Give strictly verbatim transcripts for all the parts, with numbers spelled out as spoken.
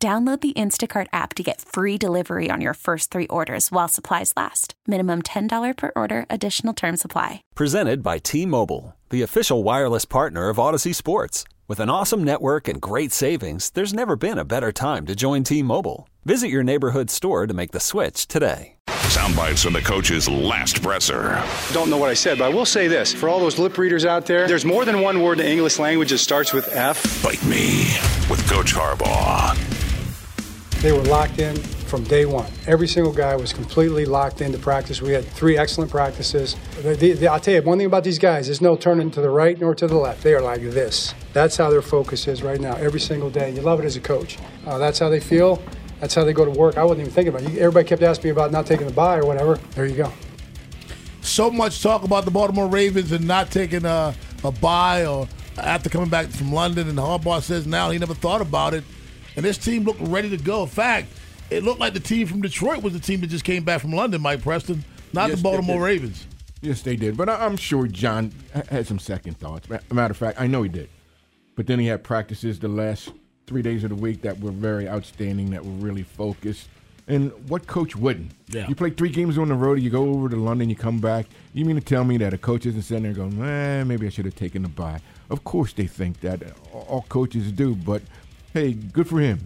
Download the Instacart app to get free delivery on your first three orders while supplies last. Minimum ten dollars per order. Additional terms apply. Presented by T-Mobile, the official wireless partner of Odyssey Sports. With an awesome network and great savings, there's never been a better time to join T-Mobile. Visit your neighborhood store to make the switch today. Soundbites from the coach's last presser. Don't know what I said, but I will say this. For all those lip readers out there, there's more than one word in the English language that starts with F. Bite me with Coach Harbaugh. They were locked in from day one. Every single guy was completely locked into practice. We had three excellent practices. The, the, the, I'll tell you, one thing about these guys, there's no turning to the right nor to the left. They are like this. That's how their focus is right now, every single day. You love it as a coach. Uh, that's how they feel. That's how they go to work. I wasn't even thinking about it. Everybody kept asking me about not taking the bye or whatever. There you go. So much talk about the Baltimore Ravens and not taking a, a bye or after coming back from London, and Harbaugh says now he never thought about it. And this team looked ready to go. In fact, it looked like the team from Detroit was the team that just came back from London, Mike Preston, not yes, the Baltimore Ravens. Yes, they did. But I'm sure John had some second thoughts. Matter of fact, I know he did. But then he had practices the last three days of the week that were very outstanding, that were really focused. And what coach wouldn't? Yeah. You play three games on the road, you go over to London, you come back. You mean to tell me that a coach isn't sitting there going, eh, maybe I should have taken a bye? Of course they think that. All coaches do, but... hey, good for him.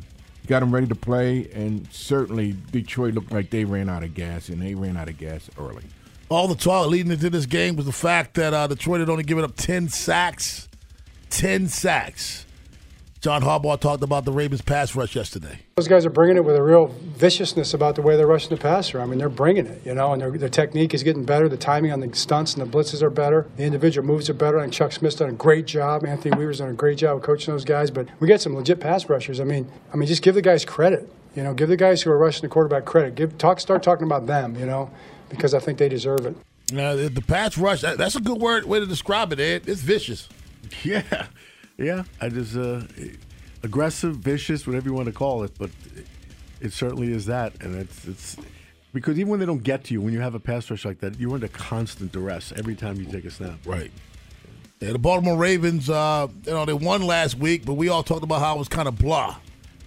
Got him ready to play, and certainly Detroit looked like they ran out of gas, and they ran out of gas early. All the talk leading into this game was the fact that uh, Detroit had only given up ten sacks. ten sacks. John Harbaugh talked about the Ravens' pass rush yesterday. Those guys are bringing it with a real viciousness about the way they're rushing the passer. I mean, they're bringing it, you know, and their, their technique is getting better. The timing on the stunts and the blitzes are better. The individual moves are better. And Chuck Smith's done a great job. Anthony Weaver's done a great job of coaching those guys. But we got some legit pass rushers. I mean, I mean, just give the guys credit. You know, give the guys who are rushing the quarterback credit. Give talk, start talking about them, you know, because I think they deserve it. Now, the pass rush, that, that's a good word way to describe it, Ed. It's vicious. Yeah. Yeah, I just uh, aggressive, vicious, whatever you want to call it, but it certainly is that, and it's it's because even when they don't get to you, when you have a pass rush like that, you're under constant duress every time you take a snap. Right. Yeah, the Baltimore Ravens, uh, you know, they won last week, but we all talked about how it was kind of blah.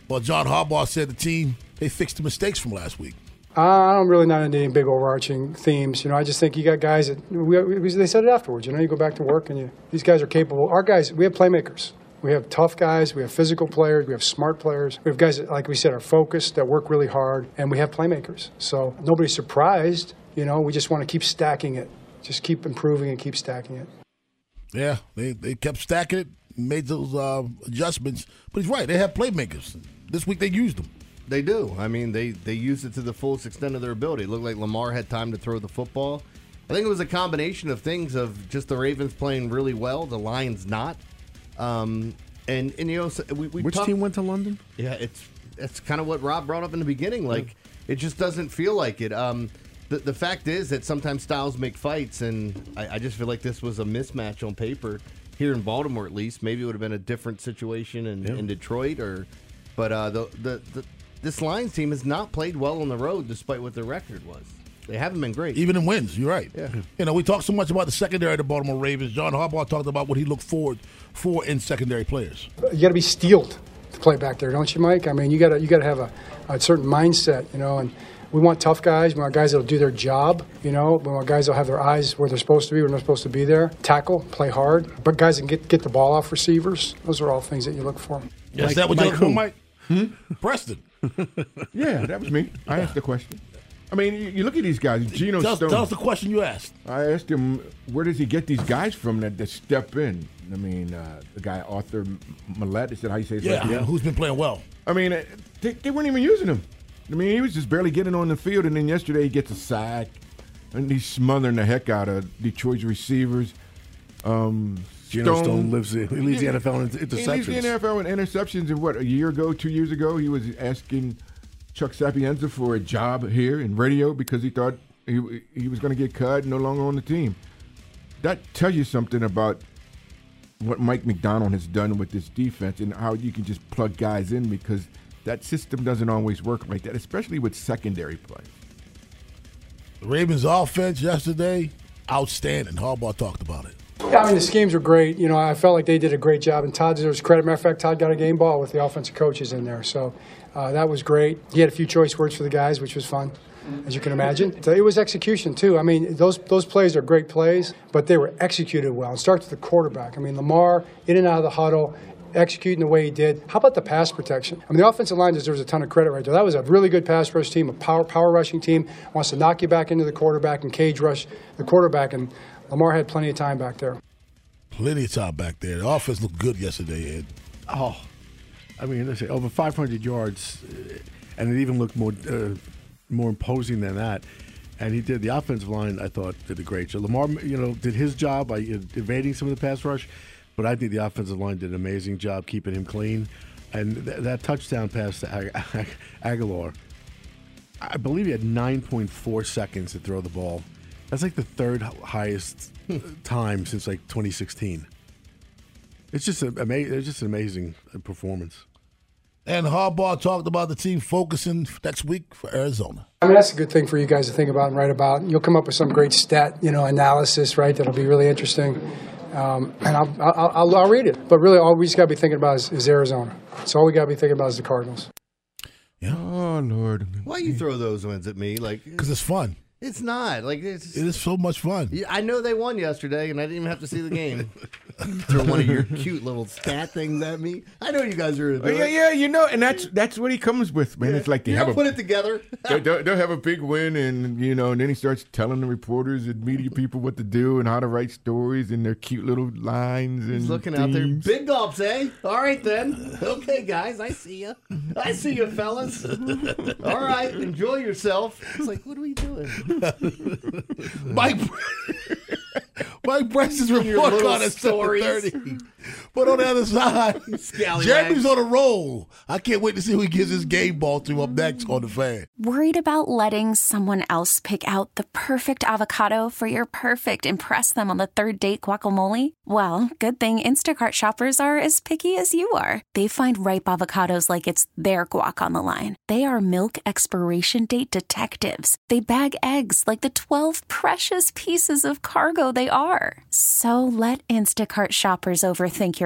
But John Harbaugh said the team they fixed the mistakes from last week. Uh, I'm really not into any big overarching themes. You know, I just think you got guys that, we, we, they said it afterwards, you know, you go back to work and you, these guys are capable. Our guys, we have playmakers. We have tough guys. We have physical players. We have smart players. We have guys that, like we said, are focused, that work really hard, and we have playmakers. So nobody's surprised. You know, we just want to keep stacking it. Just keep improving and keep stacking it. Yeah, they, they kept stacking it, made those uh, adjustments. But he's right. They have playmakers. This week they used them. They do. I mean, they, they used it to the fullest extent of their ability. It looked like Lamar had time to throw the football. I think it was a combination of things of just the Ravens playing really well, the Lions not. Um, and, and, you know, so we, we Which talk- team went to London? Yeah, it's that's kind of what Rob brought up in the beginning. Like, mm-hmm. It just doesn't feel like it. Um, the, the fact is that sometimes styles make fights, and I, I just feel like this was a mismatch on paper here in Baltimore, at least. Maybe it would have been a different situation in, yeah. in Detroit. or, But uh, the the... the This Lions team has not played well on the road despite what their record was. They haven't been great. Even in wins, you're right. Yeah. You know, we talk so much about the secondary of the Baltimore Ravens. John Harbaugh talked about what he looked forward for in secondary players. You got to be steeled to play back there, don't you, Mike? I mean, you got to you got to have a, a certain mindset, you know, and we want tough guys. We want guys that will do their job, you know. We want guys that will have their eyes where they're supposed to be, when they're supposed to be there. Tackle, play hard. But guys that can get, get the ball off receivers, those are all things that you look for. Yes, Mike, that would Mike, look for Mike. Hmm? Preston. Yeah, that was me. I asked the question. I mean, you, you look at these guys. Geno Stone. Tell, tell us the question you asked. I asked him, where does he get these guys from that, that step in? I mean, uh, the guy, Arthur Millette, is that how you say his yeah, name? Yeah, who's been playing well. I mean, they, they weren't even using him. I mean, he was just barely getting on the field, and then yesterday he gets a sack, and he's smothering the heck out of Detroit's receivers. Um... Geno Stone lives in, he leads the N F L in interceptions. He leads the N F L in interceptions. And what, a year ago, two years ago, he was asking Chuck Sapienza for a job here in radio because he thought he, he was going to get cut and no longer on the team. That tells you something about what Mike McDonald has done with this defense and how you can just plug guys in, because that system doesn't always work like that, especially with secondary play. The Ravens' offense yesterday, outstanding. Harbaugh talked about it. Yeah, I mean, the schemes were great. You know, I felt like they did a great job, and Todd deserves credit. Matter of fact, Todd got a game ball with the offensive coaches in there, so uh, that was great. He had a few choice words for the guys, which was fun, as you can imagine. So it was execution, too. I mean, those those plays are great plays, but they were executed well. And starts with the quarterback. I mean, Lamar, in and out of the huddle, executing the way he did. How about the pass protection? I mean, the offensive line deserves a ton of credit right there. That was a really good pass rush team, a power power rushing team, wants to knock you back into the quarterback and cage rush the quarterback, and Lamar had plenty of time back there. Plenty of time back there. The offense looked good yesterday, Ed. Oh, I mean, listen, over five hundred yards, and it even looked more uh, more imposing than that. And he did. The offensive line, I thought, did a great job. Lamar, you know, did his job by evading some of the pass rush. But I think the offensive line did an amazing job keeping him clean. And th- that touchdown pass to Ag- Ag- Aguilar, I believe he had nine point four seconds to throw the ball. That's like the third highest time since like twenty sixteen. It's just, a, ama- it's just an amazing performance. And Harbaugh talked about the team focusing next week for Arizona. I mean, that's a good thing for you guys to think about and write about. You'll come up with some great stat, you know, analysis, right, that'll be really interesting. Um, and I'll, I'll, I'll, I'll read it. But really, all we just got to be thinking about is, is Arizona. So all we got to be thinking about is the Cardinals. Yeah. Oh, Lord. Why you throw those ones at me? Like, because it's fun. It's not. Like, it's, it is so much fun. I know they won yesterday, and I didn't even have to see the game. Throw one of your cute little stat things at me. I know you guys are. Oh, yeah, yeah, you know, and that's that's what he comes with, man. Yeah. It's like they you have a, put it together. they, they'll, they'll have a big win, and you know, and then he starts telling the reporters and media people what to do and how to write stories and their cute little lines. And he's looking themes out there, big gulps, eh? All right then. Okay, guys, I see you. I see you, fellas. All right, enjoy yourself. It's like, what are we doing? Mike, Mike Preston's report card is seven thirty. But on the other side, Jeremy's on a roll. I can't wait to see who he gives his game ball to up next on the Fan. Worried about letting someone else pick out the perfect avocado for your perfect impress them on the third date guacamole? Well, good thing Instacart shoppers are as picky as you are. They find ripe avocados like it's their guac on the line. They are milk expiration date detectives. They bag eggs like the twelve precious pieces of cargo they are. So let Instacart shoppers overthink your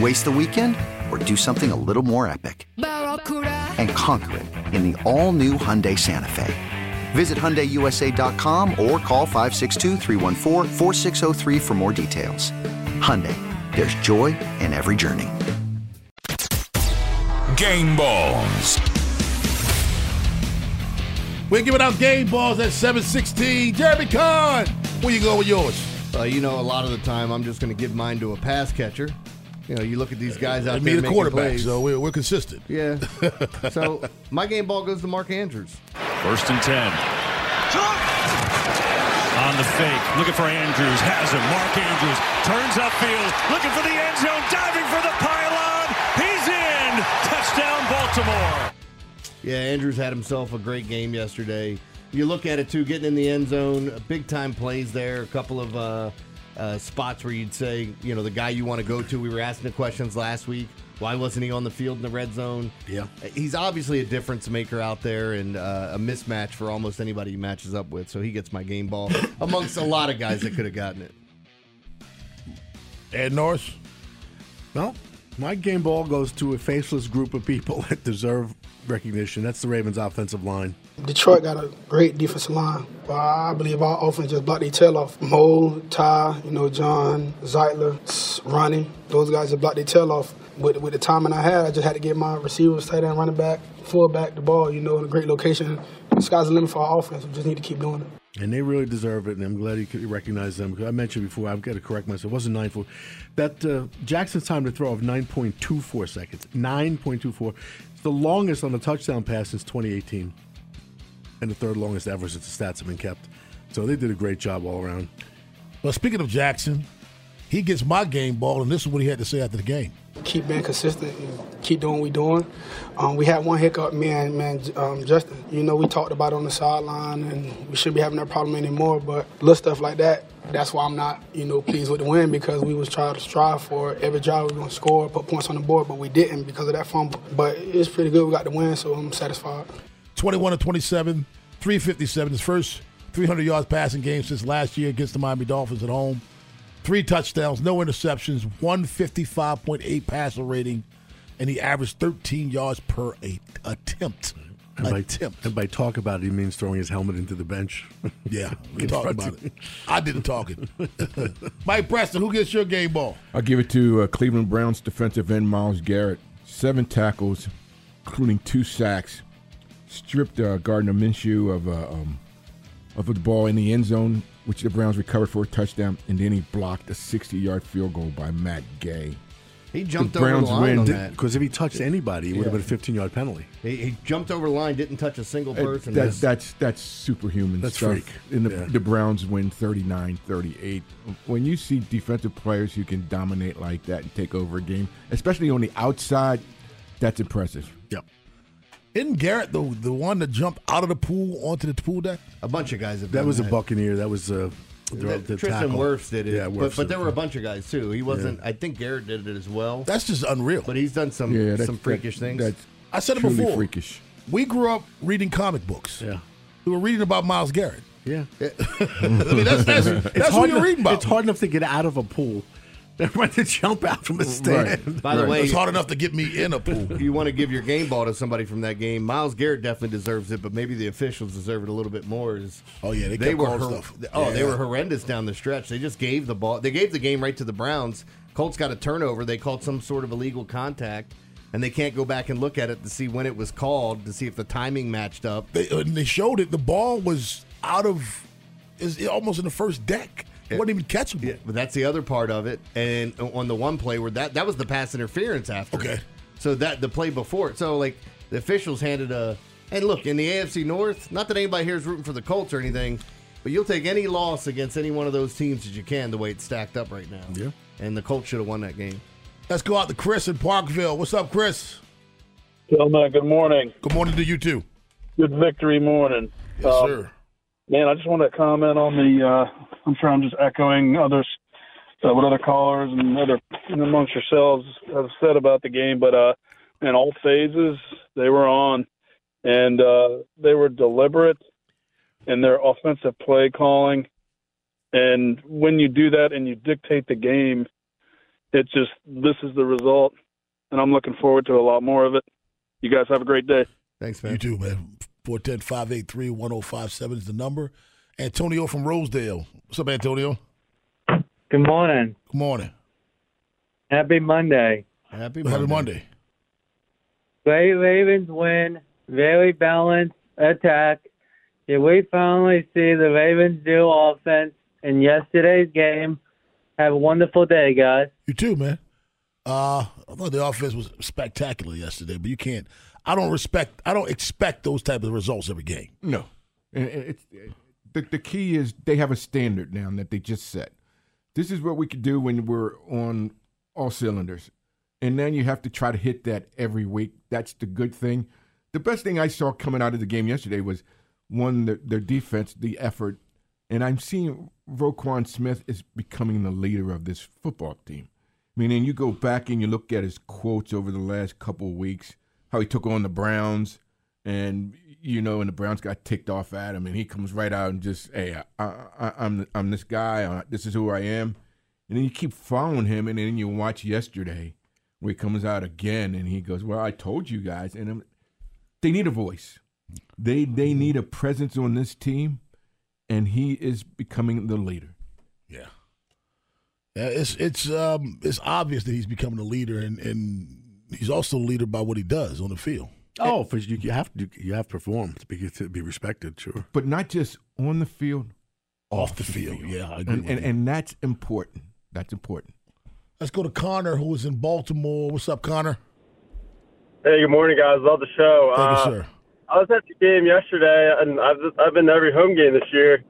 Waste the weekend or do something a little more epic? And conquer it in the all-new Hyundai Santa Fe. Visit Hyundai U S A dot com or call five six two, three one four, four six zero three for more details. Hyundai, there's joy in every journey. Game balls. We're giving out game balls at seven sixteen. Jeremy Kahn, where you go with yours? Uh, you know, a lot of the time I'm just going to give mine to a pass catcher. you know, you look at these guys out and there. Me, the quarterback, so we're, we're consistent. Yeah. So my game ball goes to Mark Andrews. First and ten. On the fake, looking for Andrews, has him. Mark Andrews turns upfield, looking for the end zone, diving for the pylon. He's in. Touchdown, Baltimore. Yeah, Andrews had himself a great game yesterday. You look at it, too, getting in the end zone, big-time plays there, a couple of uh, uh, spots where you'd say, you know, the guy you want to go to. We were asking the questions last week. Why wasn't he on the field in the red zone? Yeah. He's obviously a difference maker out there and uh, a mismatch for almost anybody he matches up with, so he gets my game ball amongst a lot of guys that could have gotten it. Ed Norris? No. My game ball goes to a faceless group of people that deserve recognition. That's the Ravens' offensive line. Detroit got a great defensive line. I believe our offense just blocked their tail off. Mo, Ty, you know, John, Zeitler, Ronnie, those guys just blocked their tail off. With, with the timing I had, I just had to get my receivers, tight end, running back, fullback, the ball, you know, in a great location. The sky's the limit for our offense. We just need to keep doing it. And they really deserve it, and I'm glad you recognize them. Because I mentioned before, I've got to correct myself. It wasn't nine four. That uh, Jackson's time to throw of nine point two four seconds. nine point two four. It's the longest on a touchdown pass since twenty eighteen. And the third longest ever since the stats have been kept. So they did a great job all around. Well, speaking of Jackson, he gets my game ball, and this is what he had to say after the game. Keep being consistent and keep doing what we're doing. Um, we had one hiccup, me and man, um, Justin. You know, we talked about it on the sideline, and we shouldn't be having that problem anymore. But little stuff like that, that's why I'm not, you know, pleased with the win, because we was trying to strive for it. Every drive we were going to score, put points on the board, but we didn't because of that fumble. But it's pretty good. We got the win, so I'm satisfied. twenty-one to twenty-seven, three fifty-seven, his first three hundred yards passing game since last year against the Miami Dolphins at home. Three touchdowns, no interceptions, one fifty-five point eight passer rating, and he averaged thirteen yards per a- attempt. And by, attempt. And by talk about it, he means throwing his helmet into the bench. Yeah, we talk about it. I didn't talk it. Mike Preston, who gets your game ball? I'll give it to uh, Cleveland Browns defensive end Myles Garrett. Seven tackles, including two sacks. Stripped uh, Gardner Minshew of, uh, um, of the ball in the end zone, which the Browns recovered for a touchdown, and then he blocked a sixty-yard field goal by Matt Gay. He jumped over the line on that. Because if he touched anybody, it would have been a fifteen-yard penalty. He, he jumped over the line, didn't touch a single person. That's that's, that's superhuman stuff. And the, the Browns win thirty-nine thirty-eight. When you see defensive players who can dominate like that and take over a game, especially on the outside, that's impressive. Yep. Isn't Garrett the the one that jumped out of the pool onto the pool deck? A bunch of guys have done that. Was that was a Buccaneer. That was a that, the Tristan Wirfs did it. Yeah, Wirfs but, but there were a bunch of guys too. He wasn't. Yeah. I think Garrett did it as well. That's just unreal. But he's done some yeah, some freakish that, things. That's I said it before. Freakish. We grew up reading comic books. Yeah, we were reading about Myles Garrett. Yeah, I mean that's that's, that's what you're reading about. It's hard enough to get out of a pool. Everyone to jump out from the stand. Right. By the right. way, it's hard enough to get me in a pool. You want to give your game ball to somebody from that game. Myles Garrett definitely deserves it, but maybe the officials deserve it a little bit more. Is oh yeah, they, they were hor- stuff. Oh, yeah. They were horrendous down the stretch. They just gave the ball. They gave the game right to the Browns. Colts got a turnover. They called some sort of illegal contact, and they can't go back and look at it to see when it was called to see if the timing matched up. They, and they showed it. The ball was out of, is almost in the first deck. It wasn't even catchable. Yeah, but that's the other part of it. And on the one play where that, that was the pass interference after. Okay. So that the play before it. So, like, the officials handed a – and, look, in the A F C North, not that anybody here is rooting for the Colts or anything, but you'll take any loss against any one of those teams that you can the way it's stacked up right now. Yeah. And the Colts should have won that game. Let's go out to Chris in Parkville. What's up, Chris? Gentlemen, good morning. Good morning to you, too. Good victory morning. Yes, um, sir. Man, I just want to comment on the uh, – I'm sure I'm just echoing others, uh, what other callers and other and amongst yourselves have said about the game. But uh, in all phases, they were on, and uh, they were deliberate in their offensive play calling. And when you do that and you dictate the game, it's just this is the result. And I'm looking forward to a lot more of it. You guys have a great day. Thanks, man. You too, man. four one zero, five eight three, one zero five seven is the number. Antonio from Rosedale. What's up, Antonio? Good morning. Good morning. Happy Monday. Happy Monday. Happy Monday. Great Ravens win. Very balanced attack. Did we finally see the Ravens do offense in yesterday's game? Have a wonderful day, guys. You too, man. Uh, I thought the offense was spectacular yesterday, but you can't. I don't respect. I don't expect those type of results every game. No, and it's the the key is they have a standard now that they just set. This is what we could do when we're on all cylinders, and then you have to try to hit that every week. That's the good thing. The best thing I saw coming out of the game yesterday was one their, their defense, the effort, and I'm seeing Roquan Smith is becoming the leader of this football team. I mean, and you go back and you look at his quotes over the last couple of weeks, how he took on the Browns, and you know, and the Browns got ticked off at him, and he comes right out and just, hey, I, I, I'm I'm this guy, I, this is who I am, and then you keep following him, and then you watch yesterday where he comes out again, and he goes, well, I told you guys, and I'm, they need a voice, they they need a presence on this team, and he is becoming the leader. Yeah. Yeah, it's it's um it's obvious that he's becoming a leader, and, and he's also a leader by what he does on the field. Oh, for you, you have to you have to perform to be to be respected, sure. But not just on the field, off, off the, the field. field. Yeah, I agree. And, with and, you. and that's important. That's important. Let's go to Connor, who is in Baltimore. What's up, Connor? Hey, good morning, guys. Love the show. Thank uh, you, sir. I was at the game yesterday, and I've I've been to every home game this year.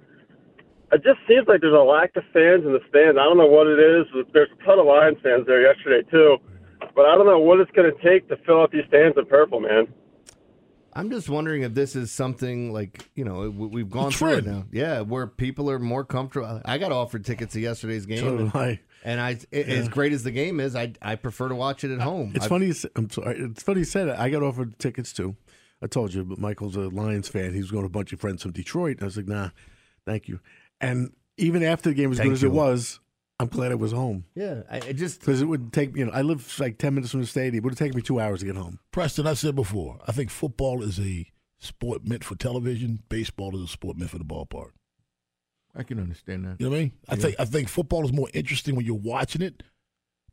It just seems like there's a lack of fans in the stands. I don't know what it is. There's a ton of Lions fans there yesterday, too. But I don't know what it's going to take to fill out these stands in purple, man. I'm just wondering if this is something like, you know, we've gone through it now. Yeah, where people are more comfortable. I got offered tickets to yesterday's game. So did I. And I, it, yeah. as great as the game is, I I prefer to watch it at home. It's I've, funny. I'm sorry. It's funny you said it. I got offered tickets, too. I told you, but Michael's a Lions fan. He was going to a bunch of friends from Detroit. I was like, nah, thank you. And even after the game, as Thank good as you. it was, I'm glad I was home. Yeah, I, I just because it would take you know I live like ten minutes from the stadium. It would have taken me two hours to get home. Preston, I said before, I think football is a sport meant for television. Baseball is a sport meant for the ballpark. I can understand that. You know what I mean? Yeah. I think I think football is more interesting when you're watching it.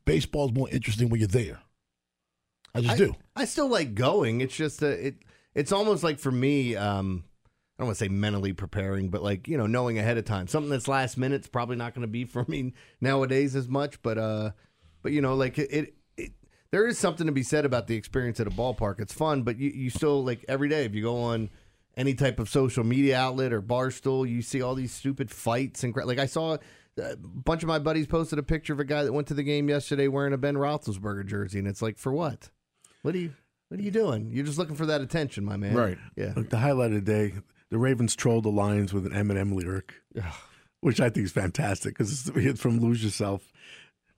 Baseball is more interesting when you're there. I just I, do. I still like going. It's just a, it. It's almost like for me. Um, I don't want to say mentally preparing, but like, you know, knowing ahead of time. Something that's last minute's probably not going to be for me nowadays as much, but, uh, but you know, like it, it, it, there is something to be said about the experience at a ballpark. It's fun, but you, you still, like, every day, if you go on any type of social media outlet or Barstool, you see all these stupid fights. And like I saw a bunch of my buddies posted a picture of a guy that went to the game yesterday wearing a Ben Roethlisberger jersey, and it's like, for what? What are you, what are you doing? You're just looking for that attention, my man. Right. Yeah. Look, the highlight of the day... The Ravens trolled the Lions with an Eminem lyric, which I think is fantastic because it's from Lose Yourself.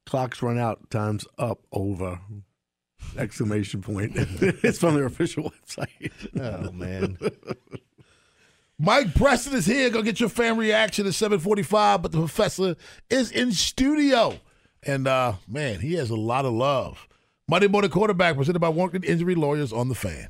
Clocks run out, time's up, over, exclamation point. It's from their official website. Oh, man. Mike Preston is here. Go get your fan reaction at seven forty-five, but the professor is in studio. And, uh, man, he has a lot of love. Monday Morning Quarterback, presented by Warnley Injury Lawyers on The Fan.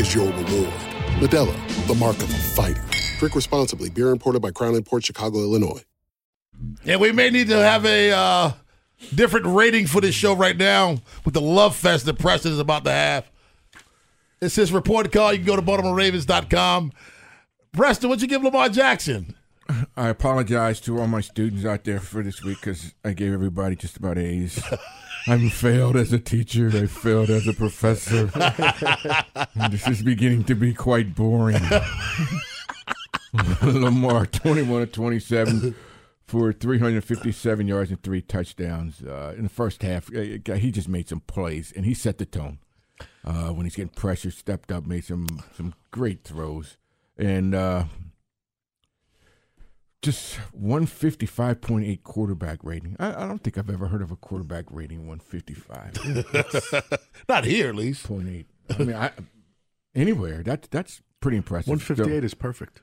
is your reward. Medela, the mark of a fighter. Drink responsibly. Beer imported by Crown Imports, Chicago, Illinois. Yeah, we may need to have a uh, different rating for this show right now with the love fest that Preston is about to have. It's his report card. You can go to Baltimore Ravens dot com Preston, what'd you give Lamar Jackson? I apologize to all my students out there for this week because I gave everybody just about A's. I'm failed as a teacher. I failed as a professor. This is beginning to be quite boring. Lamar, twenty-one of twenty-seven for three hundred fifty-seven yards and three touchdowns. Uh, in the first half, he just made some plays, and he set the tone. Uh, when he's getting pressure, stepped up, made some, some great throws. And uh, just one fifty-five point eight quarterback rating. I, I don't think I've ever heard of a quarterback rating one fifty-five. Not here, at least. point eight. I mean, I, anywhere. That, that's pretty impressive. one fifty-eight so, is perfect.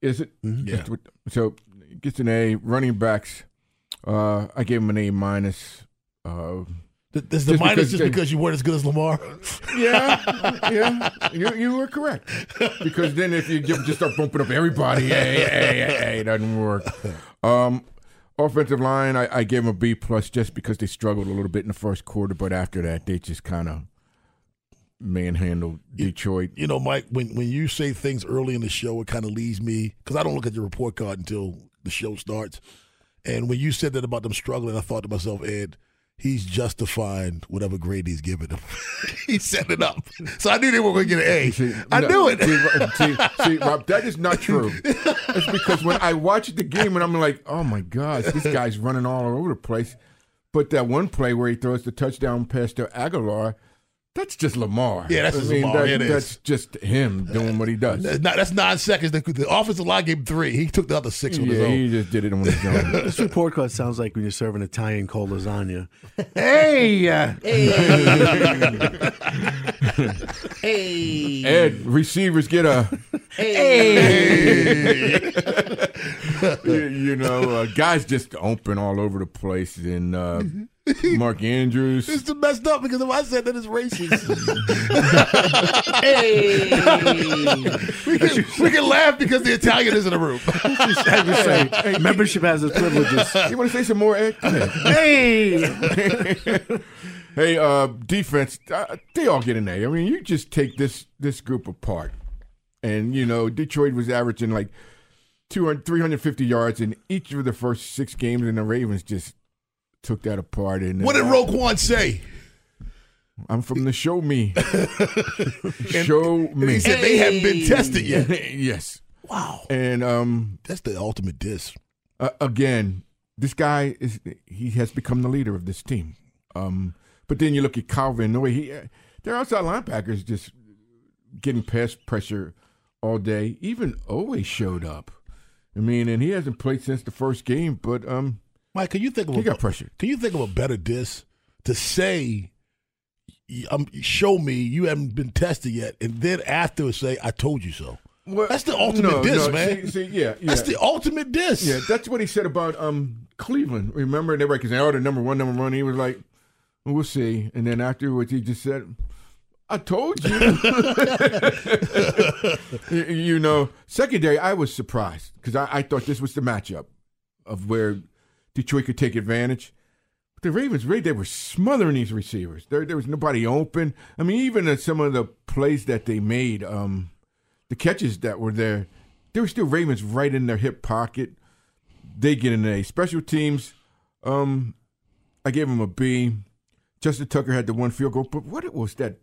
Is it? Mm-hmm. Yeah. What, so gets an A. Running backs, uh, I gave him an A minus. Uh, Is the minus just because you weren't as good as Lamar? Yeah, yeah, you, you were correct. Because then if you just start bumping up everybody, hey, hey, hey, it doesn't work. Um, offensive line, I, I gave them a B plus just because they struggled a little bit in the first quarter, but after that, they just kind of manhandled Detroit. You, you know, Mike, when, when you say things early in the show, it kind of leaves me, because I don't look at your report card until the show starts. And when you said that about them struggling, I thought to myself, Ed, he's justifying whatever grade he's giving them. He set it up. So I knew they were going to get an A. See, I no, knew it. See, see, Rob, that is not true. It's because when I watch the game and I'm like, oh, my gosh, this guy's running all over the place. But that one play where he throws the touchdown pass to Aguilar, that's just Lamar. Yeah, that's I just mean, Lamar. That, it that's is. just him doing what he does. That's, not, that's nine seconds. The, the offensive line gave him three. He took the other six on yeah, his own. He just did it on his own. This report card sounds like when you're serving Italian cold lasagna. Hey! Uh, hey! Hey! Ed, receivers get a... Hey! Hey. you, you know, uh, guys just open all over the place and... Uh, mm-hmm. Mark Andrews. It's the messed up because if I said that, it's racist. Hey, we can, we can laugh because the Italian is in the room. As you say, hey, membership has its privileges. You want to say some more, Ed? Hey, hey, uh, defense. Uh, they all get an A. I mean, you just take this this group apart, and you know, Detroit was averaging like two hundred, three hundred fifty yards in each of the first six games, and the Ravens just took that apart. And what did Roquan say? I'm from the show me. Show and, me. And he said hey. They haven't been tested yet. Yes. Wow. And um, that's the ultimate diss. Uh, again, this guy is he has become the leader of this team. Um, but then you look at Calvin the way he, uh, their outside linebackers just getting past pressure all day. Even Owe showed up. I mean, and he hasn't played since the first game, but um. Mike, can you think of he a, got pressure. Can you think of a better diss to say, um, show me you haven't been tested yet, and then after say, I told you so? Well, that's the ultimate no, diss, no, man. See, see, yeah, yeah. That's the ultimate diss. Yeah, that's what he said about um, Cleveland. Remember, and everybody said, oh, the number one, number one. He was like, we'll see. And then afterwards, he just said, I told you. You know, secondary, I was surprised because I, I thought this was the matchup of where – Detroit could take advantage. But the Ravens, really, they were smothering these receivers. There, there was nobody open. I mean, even at some of the plays that they made, um, the catches that were there, there were still Ravens right in their hip pocket. They get an A. Special teams, um, I gave them a B. Justin Tucker had the one field goal. But what it was, that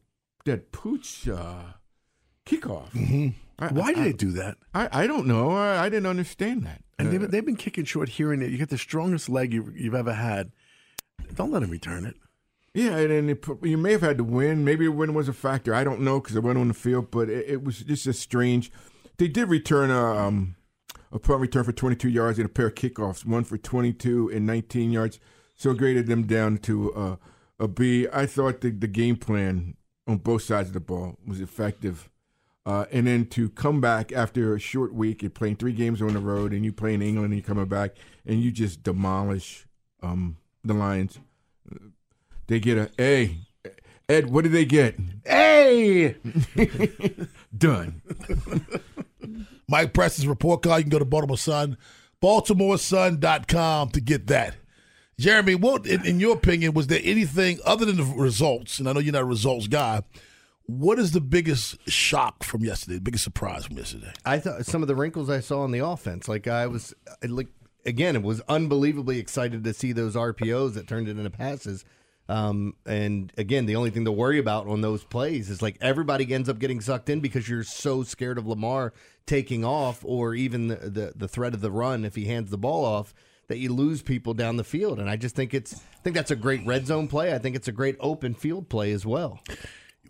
that pooch uh, kickoff. Mm-hmm. I, Why I, did I, they do that? I, I don't know. I, I didn't understand that. And they've, they've been kicking short here and there. You get the strongest leg you've, you've ever had. Don't let him return it. Yeah, and, and it, you may have had to win. Maybe the win was a factor. I don't know because I went on the field, but it, it was just, just strange. They did return a, um, a punt return for twenty-two yards and a pair of kickoffs, one for twenty-two and nineteen yards. So it graded them down to uh, a B. I thought the, the game plan on both sides of the ball was effective. Uh, and then to come back after a short week, you're playing three games on the road, and you play in England, and you're coming back, and you just demolish um, the Lions. They get a A. Ed, what did they get? A! Done. Mike Preston's report card. You can go to Baltimore Sun, Baltimore Sun dot com to get that. Jeremy, what, in, in your opinion, was there anything other than the results, and I know you're not a results guy, What is the biggest shock from yesterday, the biggest surprise from yesterday? I thought some of the wrinkles I saw in the offense. Like I was, like again, it was unbelievably excited to see those R P Os that turned it into passes. Um, and again, the only thing to worry about on those plays is like everybody ends up getting sucked in because you're so scared of Lamar taking off or even the, the, the threat of the run if he hands the ball off, that you lose people down the field. And I just think it's I think that's a great red zone play. I think it's a great open field play as well.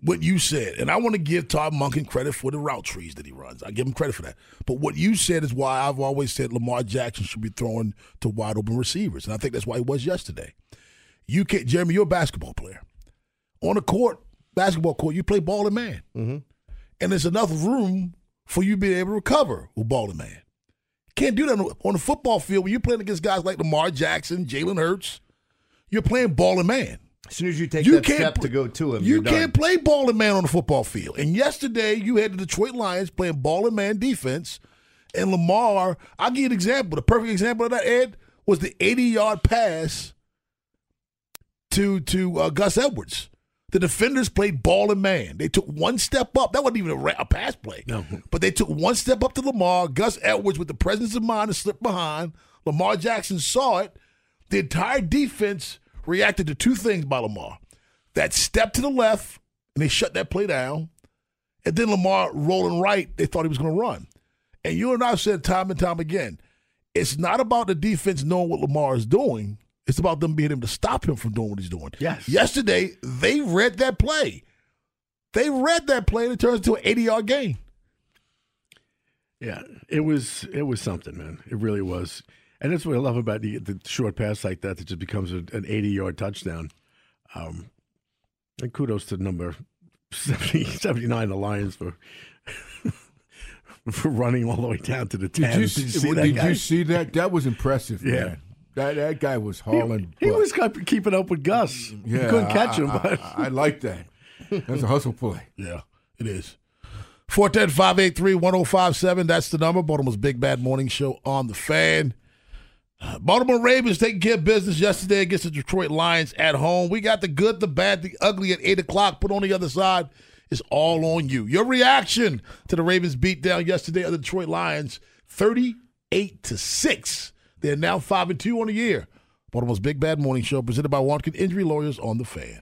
What you said, and I want to give Todd Monken credit for the route trees that he runs. I give him credit for that. But what you said is why I've always said Lamar Jackson should be throwing to wide open receivers. And I think that's why he was yesterday. You can't, Jeremy, you're a basketball player. On a court, basketball court, you play ball and man. Mm-hmm. And there's enough room for you to be able to recover with ball and man. Can't do that on the football field when you're playing against guys like Lamar Jackson, Jalen Hurts. You're playing ball and man. As soon as you take you that step to go to him, you can't done. play ball and man on the football field. And yesterday, you had the Detroit Lions playing ball and man defense. And Lamar, I'll give you an example. The perfect example of that, Ed, was the eighty-yard pass to to uh, Gus Edwards. The defenders played ball and man. They took one step up. That wasn't even a, ra- a pass play. No. But they took one step up to Lamar. Gus Edwards, with the presence of mind, to slip behind. Lamar Jackson saw it. The entire defense reacted to two things by Lamar. That step to the left, and they shut that play down. And then Lamar rolling right, they thought he was going to run. And you and I have said time and time again, it's not about the defense knowing what Lamar is doing. It's about them being able to stop him from doing what he's doing. Yes. Yesterday, they read that play. They read that play, and it turns into an eighty-yard game. Yeah, it was it was something, man. It really was. And that's what I love about the, the short pass like that that just becomes a, an eighty-yard touchdown. Um, and kudos to number seventy, seventy-nine, the Lions, for for running all the way down to the ten. Did you, did you see did that Did guy? you see that? That was impressive, yeah. man. That that guy was hauling. He, he was keeping up with Gus. Yeah, you couldn't catch I, him. I, but I, I like that. That's a hustle play. Yeah, it is. four one zero, five eight three, one zero five seven. That's the number. Baltimore's Big Bad Morning Show on the Fan. Baltimore Ravens taking care of business yesterday against the Detroit Lions at home. We got the good, the bad, the ugly at eight o'clock. Put on the other side. It's all on you. Your reaction to the Ravens beatdown yesterday of the Detroit Lions, thirty-eight to six. They're now five and two on the year. Baltimore's Big Bad Morning Show, presented by Warnley Injury Lawyers on the Fan.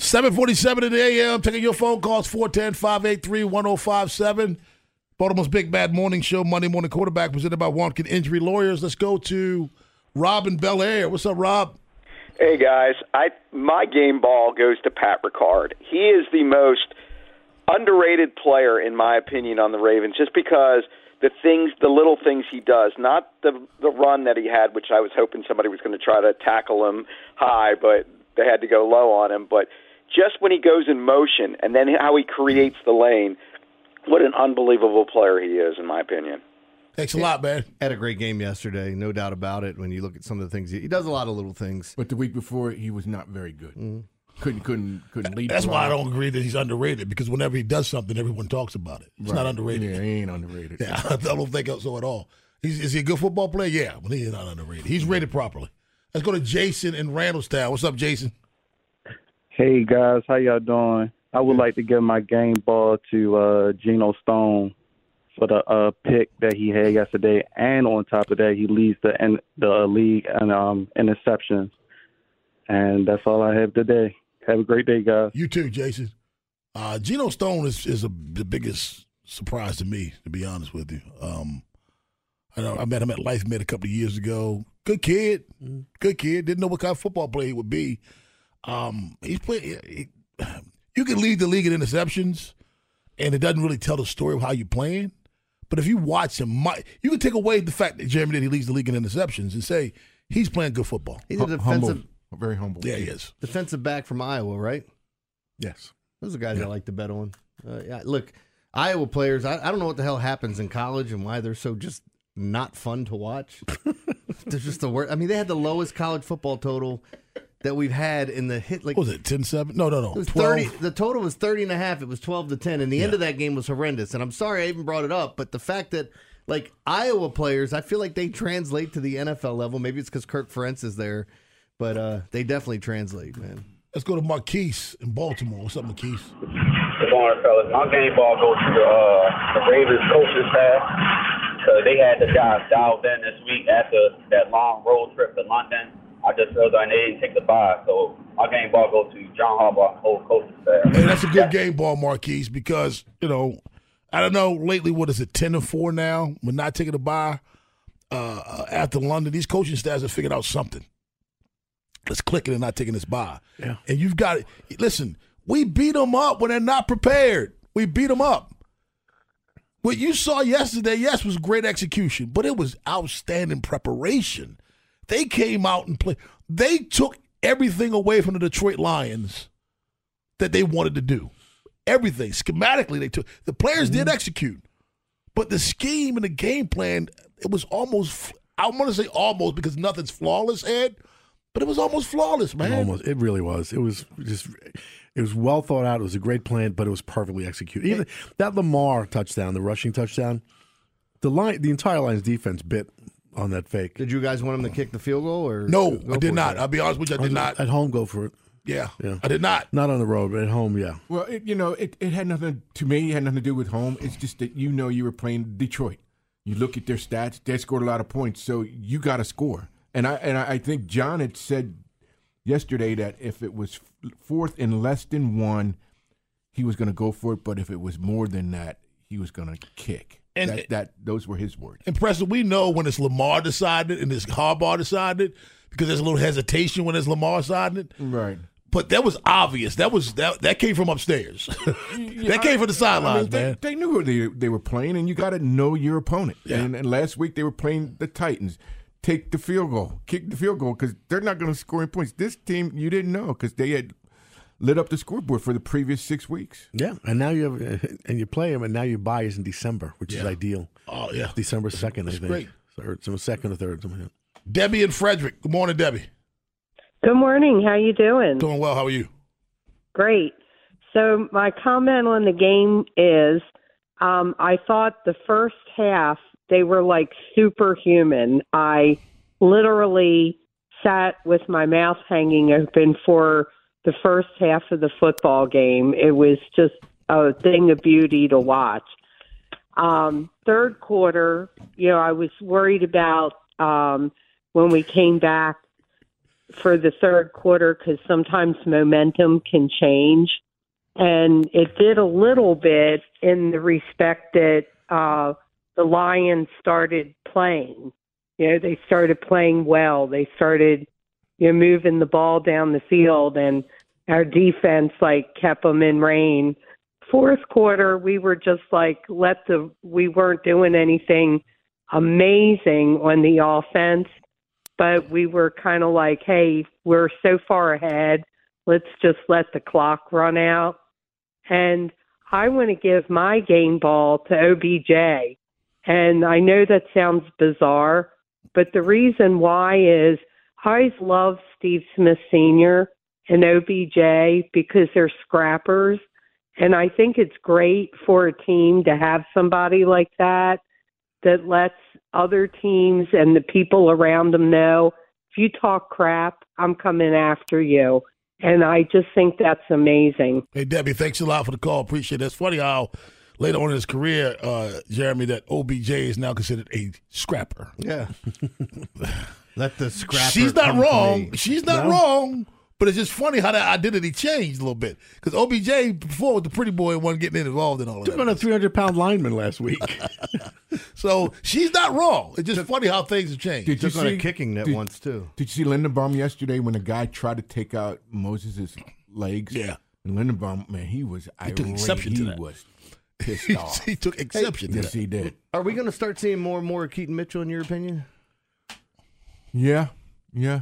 seven forty-seven in the A M. Taking your phone calls, four one zero, five eight three, one zero five seven. Baltimore's Big Bad Morning Show, Monday Morning Quarterback, presented by Wankin Injury Lawyers. Let's go to Rob in Bel Air. What's up, Rob? Hey, guys. I My game ball goes to Pat Ricard. He is the most underrated player, in my opinion, on the Ravens, just because the things, the little things he does, not the, the run that he had, which I was hoping somebody was going to try to tackle him high, but they had to go low on him. But just when he goes in motion and then how he creates the lane, what an unbelievable player he is, in my opinion. Thanks a lot, man. Had a great game yesterday, no doubt about it. When you look at some of the things, he does a lot of little things. But the week before, he was not very good. Mm-hmm. Couldn't, couldn't, couldn't lead. That's why I don't agree that he's underrated, because whenever he does something, everyone talks about it. It's right. Not underrated. Yeah, he ain't underrated. Yeah, I don't think so at all. He's, is he a good football player? Yeah, but he's not underrated. He's rated properly. Let's go to Jason in Randallstown. What's up, Jason? Hey, guys. How y'all doing? I would like to give my game ball to uh, Geno Stone for the uh, pick that he had yesterday. And on top of that, he leads the the league in um, interceptions. And that's all I have today. Have a great day, guys. You too, Jason. Uh, Geno Stone is, is a, the biggest surprise to me, to be honest with you. Um, I know I met him at Life Med a couple of years ago. Good kid. Mm-hmm. Good kid. Didn't know what kind of football player he would be. Um, he's played, he, you can lead the league in interceptions, and it doesn't really tell the story of how you're playing. But if you watch him, you can take away the fact that Jeremy Diddy leads the league in interceptions and say he's playing good football. He's a defensive, humble. very humble. Yeah, he is. Defensive back from Iowa, right? Yes. Those are guys yeah. I like to bet on. Uh, yeah, look, Iowa players, I, I don't know what the hell happens in college and why they're so just not fun to watch. They're just the worst. I mean, they had the lowest college football total that we've had in the hit. Like, what was it, ten seven? No, no, no. It was thirty, the total was thirty and a half. It was twelve to ten. And the yeah. end of that game was horrendous. And I'm sorry I even brought it up. But the fact that, like, Iowa players, I feel like they translate to the N F L level. Maybe it's because Kirk Ferentz is there. But uh, they definitely translate, man. Let's go to Marquise in Baltimore. What's up, Marquise? Good morning, fellas. My game ball goes to the, uh, the Ravens coaching staff. So they had the guys dialed in this week after that long road trip to London. I just felt like they didn't take the bye. So my game ball goes to John Harbaugh, whole coaching staff. Hey, that's a good game ball, Marquise, because, you know, I don't know, lately, what is it, ten and four now? We're not taking the bye uh, after London. These coaching staffs have figured out something. It's clicking and not taking this bye. Yeah. And you've got it. Listen, we beat them up when they're not prepared. We beat them up. What you saw yesterday, yes, was great execution, but it was outstanding preparation. They came out and played. They took everything away from the Detroit Lions that they wanted to do. Everything. Schematically, they took. The players mm-hmm. did execute, but the scheme and the game plan, it was almost, I want to say almost because nothing's flawless, Ed. But it was almost flawless, man. Almost, it really was. It was just, it was well thought out. It was a great plan, but it was perfectly executed. Even that Lamar touchdown, the rushing touchdown, the line, the entire Lions defense bit on that fake. Did you guys want him to kick the field goal? Or no, I did not. It? I'll be honest with you, I did not. At home, go for it. Yeah, yeah, I did not. Not on the road, but at home, yeah. Well, it, you know, it, it had nothing to me. It had nothing to do with home. It's just that you know you were playing Detroit. You look at their stats; they scored a lot of points, so you got to score. And I and I think John had said yesterday that if it was fourth and less than one, he was going to go for it. But if it was more than that, he was going to kick. And that, that those were his words. And Preston, we know when it's Lamar decided and it's Harbaugh decided because there's a little hesitation when it's Lamar decided. Right. But that was obvious. That was that that came from upstairs. yeah, that came from the sidelines, I mean, they, man. They knew who they they were playing, and you got to know your opponent. Yeah. And, and last week they were playing the Titans. Take the field goal, kick the field goal, because they're not going to score any points. This team, you didn't know, because they had lit up the scoreboard for the previous six weeks. Yeah, and now you have, and you play them, and now your bye is in December, which yeah. is ideal. Oh yeah, December second, I think. Great. Third, so second or third. Something. Debbie and Frederick. Good morning, Debbie. Good morning. How you doing? Doing well. How are you? Great. So my comment on the game is, um, I thought the first half. They were like superhuman. I literally sat with my mouth hanging open for the first half of the football game. It was just a thing of beauty to watch. Um, third quarter, you know, I was worried about um, when we came back for the third quarter because sometimes momentum can change. And it did a little bit in the respect that uh, – the Lions started playing. You know, they started playing well. They started, you know, moving the ball down the field, and our defense, like, kept them in rein. Fourth quarter, we were just, like, let the – we weren't doing anything amazing on the offense, but we were kind of like, hey, we're so far ahead. Let's just let the clock run out. And I want to give my game ball to O B J. And I know that sounds bizarre, but the reason why is I love Steve Smith Senior and O B J because they're scrappers. And I think it's great for a team to have somebody like that that lets other teams and the people around them know, if you talk crap, I'm coming after you. And I just think that's amazing. Hey, Debbie, thanks a lot for the call. Appreciate it. It's funny how later on in his career, uh, Jeremy, that O B J is now considered a scrapper. Yeah. Let the scrapper. She's not wrong. She's not no? wrong. But it's just funny how that identity changed a little bit. Because O B J before was the pretty boy and wasn't getting involved in all of that. Took on a three hundred pound lineman last week. So she's not wrong. It's just funny how things have changed. Did you Took see, on a kicking net did, once, too. Did you see Lindenbaum yesterday when the guy tried to take out Moses' legs? Yeah. And Lindenbaum, man, he was irate. He took exception to that. He was pissed off. He took exception hey, to yes, that. Yes, he did. Are we going to start seeing more and more Keaton Mitchell, in your opinion? Yeah, yeah.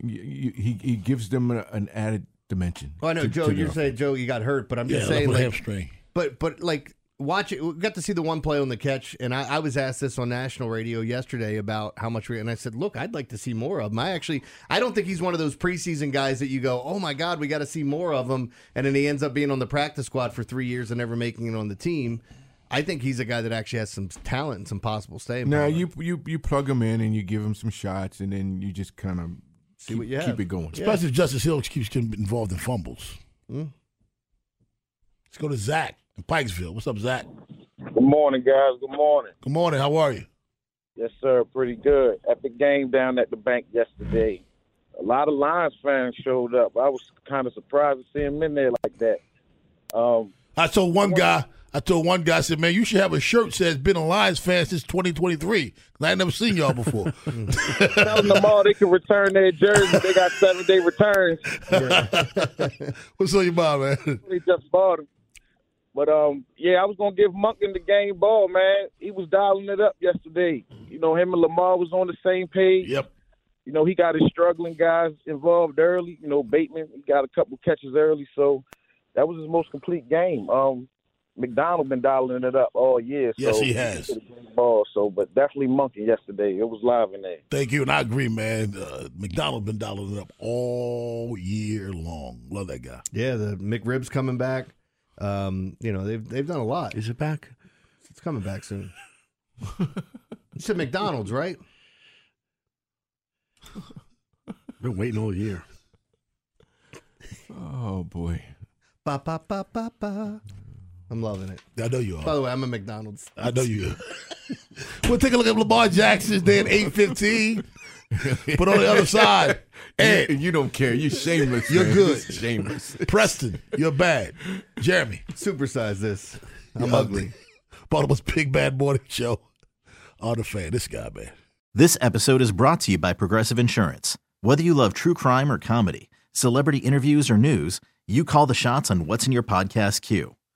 He, he, he gives them a, an added dimension. Well, I know, to, Joe, to you're saying, Joe, you got hurt, but I'm just yeah, saying, like, hamstring. But, but like, watch it. We got to see the one play on the catch, and I, I was asked this on national radio yesterday about how much, we, and I said, look, I'd like to see more of him. I actually, I don't think he's one of those preseason guys that you go, oh, my God, we got to see more of him, and then he ends up being on the practice squad for three years and never making it on the team. I think he's a guy that actually has some talent and some possible staying power. No, you, you, you plug him in, and you give him some shots, and then you just kind of – See keep, what you keep have. it going. Yeah. Especially if Justice Hill keeps getting involved in fumbles. Hmm. Let's go to Zach in Pikesville. What's up, Zach? Good morning, guys. Good morning. Good morning. How are you? Yes, sir. Pretty good. At the game down at the bank yesterday, a lot of Lions fans showed up. I was kind of surprised to see them in there like that. Um, I told one guy, I told one guy, I said, man, you should have a shirt that says been a Lions fan since twenty twenty-three, because I ain't never seen y'all before. Tell them all they can return their jersey. They got seven-day returns. What's on your mind, man? They just bought him. But, um, yeah, I was going to give Monken the game ball, man. He was dialing it up yesterday. You know, him and Lamar was on the same page. Yep. You know, he got his struggling guys involved early. You know, Bateman, he got a couple catches early, so that was his most complete game. Um, McDonald been dialing it up all year. So yes, he has. He ball, so, but definitely Monken yesterday. It was live in there. Thank you, and I agree, man. Uh, McDonald been dialing it up all year long. Love that guy. Yeah, the McRib's coming back. Um, you know, they've they've done a lot. Is it back? It's coming back soon. It's at McDonald's, right? Been waiting all year. Oh, boy. Ba, ba, ba, ba, ba. I'm loving it. I know you are. By the way, I'm a McDonald's. I know you are. We'll take a look at Lamar Jackson then eight fifteen. But on the other side, Ed. You, you don't care. You're shameless. You're man. good. You're shameless. Preston, you're bad. Jeremy. Supersize this. I'm you're ugly. ugly. Baltimore's Big Bad Morning Show. All the fan. This guy, man. This episode is brought to you by Progressive Insurance. Whether you love true crime or comedy, celebrity interviews or news, you call the shots on what's in your podcast queue.